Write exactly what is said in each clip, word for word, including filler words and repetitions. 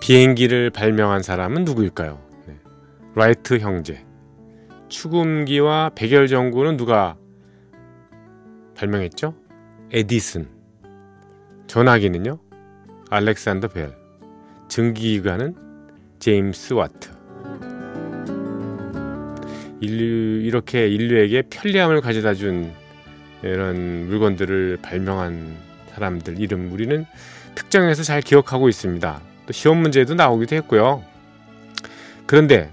비행기를 발명한 사람은 누구일까요? 네. 라이트 형제. 축음기와 백열전구는 누가 발명했죠? 에디슨. 전화기는요? 알렉산더 벨. 증기기관은 제임스 와트. 인류, 이렇게 인류에게 편리함을 가져다 준 이런 물건들을 발명한 사람들 이름 우리는 특정해서 잘 기억하고 있습니다. 또 시험 문제에도 나오기도 했고요. 그런데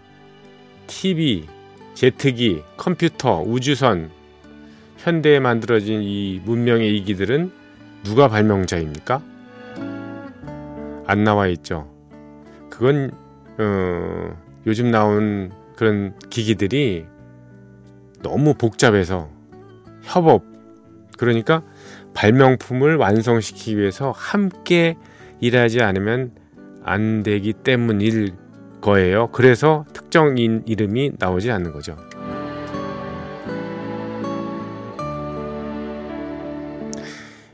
티비, 제트기, 컴퓨터, 우주선, 현대에 만들어진 이 문명의 이기들은 누가 발명자입니까? 안 나와 있죠. 그건 어, 요즘 나온 그런 기기들이 너무 복잡해서 협업, 그러니까 발명품을 완성시키기 위해서 함께 일하지 않으면 안 되기 때문일 거예요. 그래서 특정인 이름이 나오지 않는 거죠.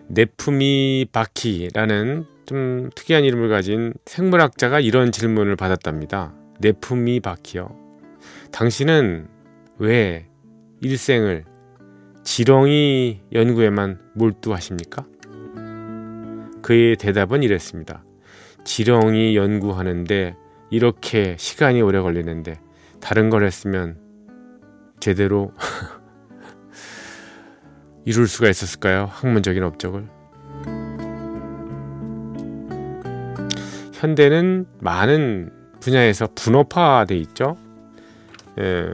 네품이 바키라는 좀 특이한 이름을 가진 생물학자가 이런 질문을 받았답니다. 네품이 바키요. 당신은 왜 일생을 지렁이 연구에만 몰두하십니까? 그의 대답은 이랬습니다. 지렁이 연구하는데 이렇게 시간이 오래 걸리는데 다른 걸 했으면 제대로 이룰 수가 있었을까요? 학문적인 업적을. 현대는 많은 분야에서 분업화돼 있죠. 에,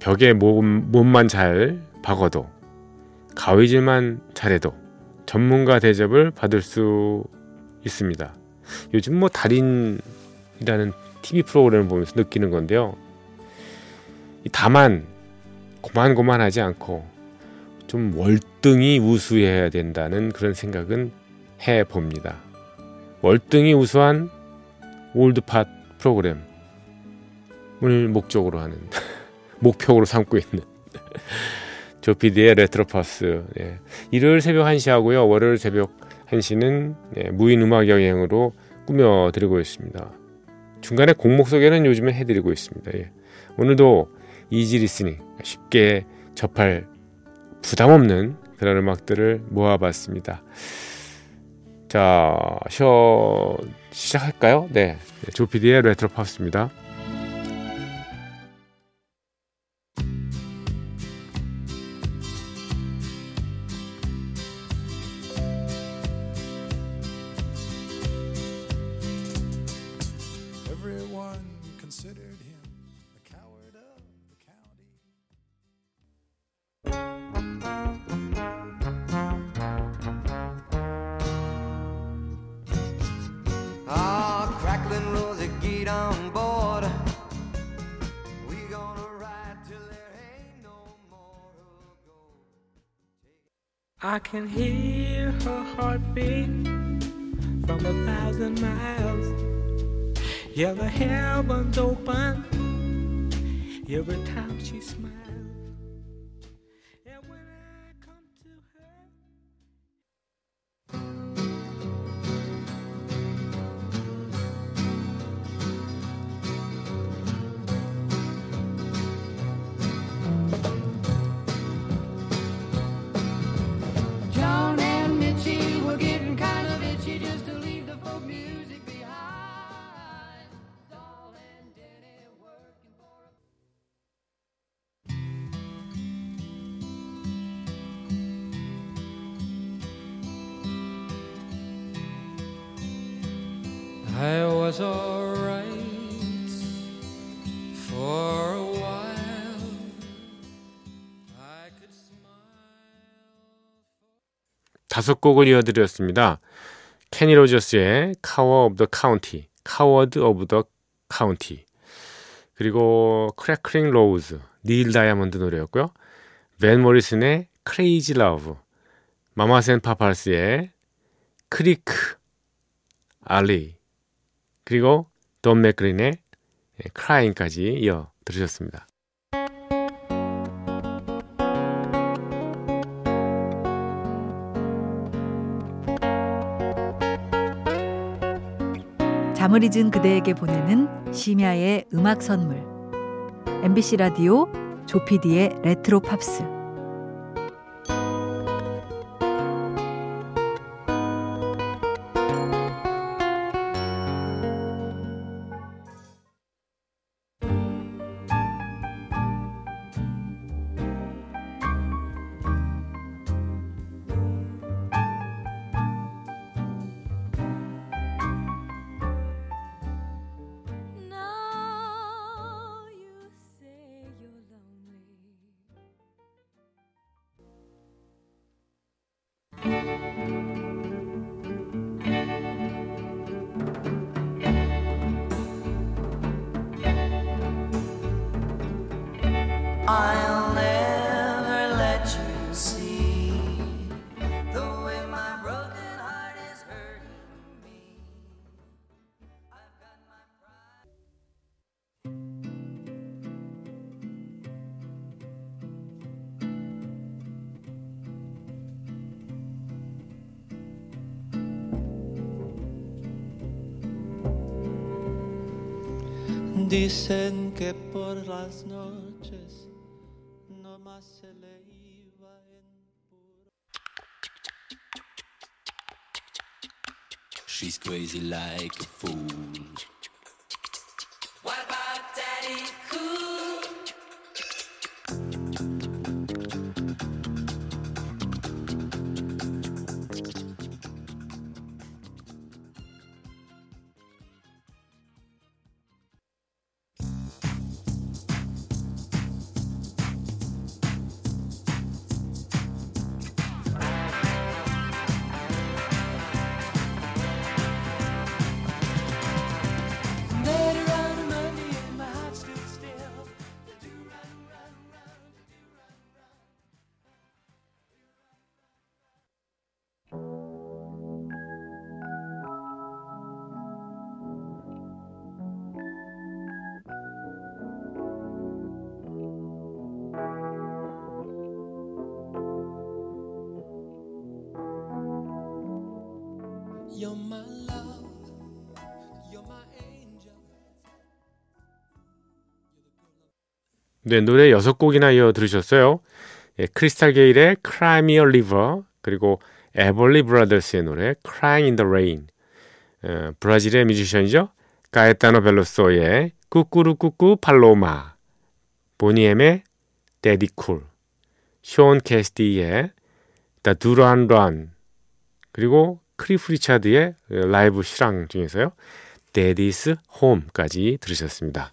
벽에 몸, 몸만 잘 박아도 가위질만 잘해도 전문가 대접을 받을 수 있습니다. 요즘 뭐 달인이라는 티비 프로그램을 보면서 느끼는 건데요. 다만 고만고만하지 않고 좀 월등히 우수해야 된다는 그런 생각은 해봅니다. 월등히 우수한 올드팟 프로그램을 목적으로 하는 목표로 삼고 있는 조피디의 레트로퍼스. 예. 일요일 새벽 한 시 하고요, 월요일 새벽 한 시는 예, 무인음악 여행으로 꾸며드리고 있습니다. 중간에 곡목 소개는 요즘에 해드리고 있습니다. 예. 오늘도 이지 리스닝, 쉽게 접할 부담없는 그런 음악들을 모아봤습니다. 자, 쇼 시작할까요? 네, 조피디의 레트로 팝스입니다. Everyone considered him the coward of the county. I can hear her heartbeat from a thousand miles. Yeah, the heavens open every time she smiles. And when I come to I was alright 다섯 곡을 이어드렸습니다. 케니 로저스의 Coward of the County, Coward of the County, 그리고 Crackling Rose, 닐 다이아몬드 노래였고요. 벤 모리슨의 Crazy Love, Mama's and Papa's Creek Alley, 그리고 돈 맥그린의 Crying까지 이어 들으셨습니다. 잠을 잊은 그대에게 보내는 심야의 음악 선물, 엠비씨 라디오 조피디의 레트로 팝스. I'll never let you see the way my broken heart is hurting me. I've got my pride. Dicen que por las noches She's crazy like a fool. What about Daddy Cool? You're my love, you're my angel. 네, 노래 여섯 곡이나 이어 들으셨어요. 예, 크리스탈 게일의 Cry Me A River, 그리고 에벌리 브라더스의 노래 Crying In The Rain, 어, 브라질의 뮤지션이죠. 가에타노 벨로소의 쿠쿠루 쿠쿠 팔로마, 보니엠의 Daddy Cool, 쇼온 캐스티의 The Do Run Run, 그리고 크리프 리차드의 라이브 실황 중에서요, 데디스 홈까지 들으셨습니다.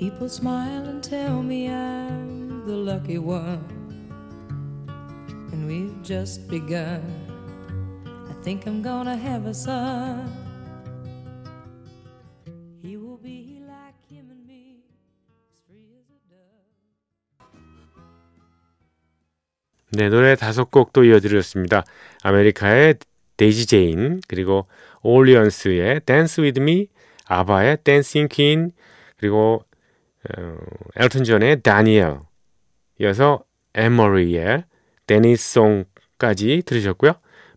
People smile and tell me I'm the lucky one, and we've just begun. I think I'm gonna have a son. He will be like him and me, as free as a dove. 네, 노래 다섯 곡 또 이어드렸습니다. 아메리카의 데이지 제인, 그리고 올리언스의 Dance with Me, 아바의 Dancing Queen, 그리고 어, 엘튼 존의 다니엘, 이어서 에머리의 데니송까지 들으셨고요.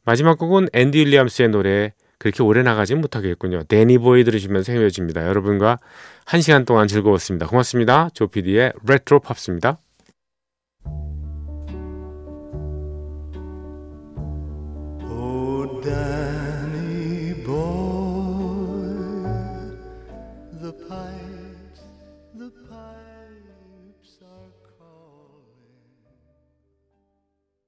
마지막 곡은 앤디 윌리엄스의 노래, 그렇게 오래 나가진 못하겠군요. 데니 보이 들으시면서 헤어집니다. 여러분과 한 시간 동안 즐거웠습니다. 고맙습니다. 조피디의 레트로 팝스입니다. Danny boy, the pipes, the pipes are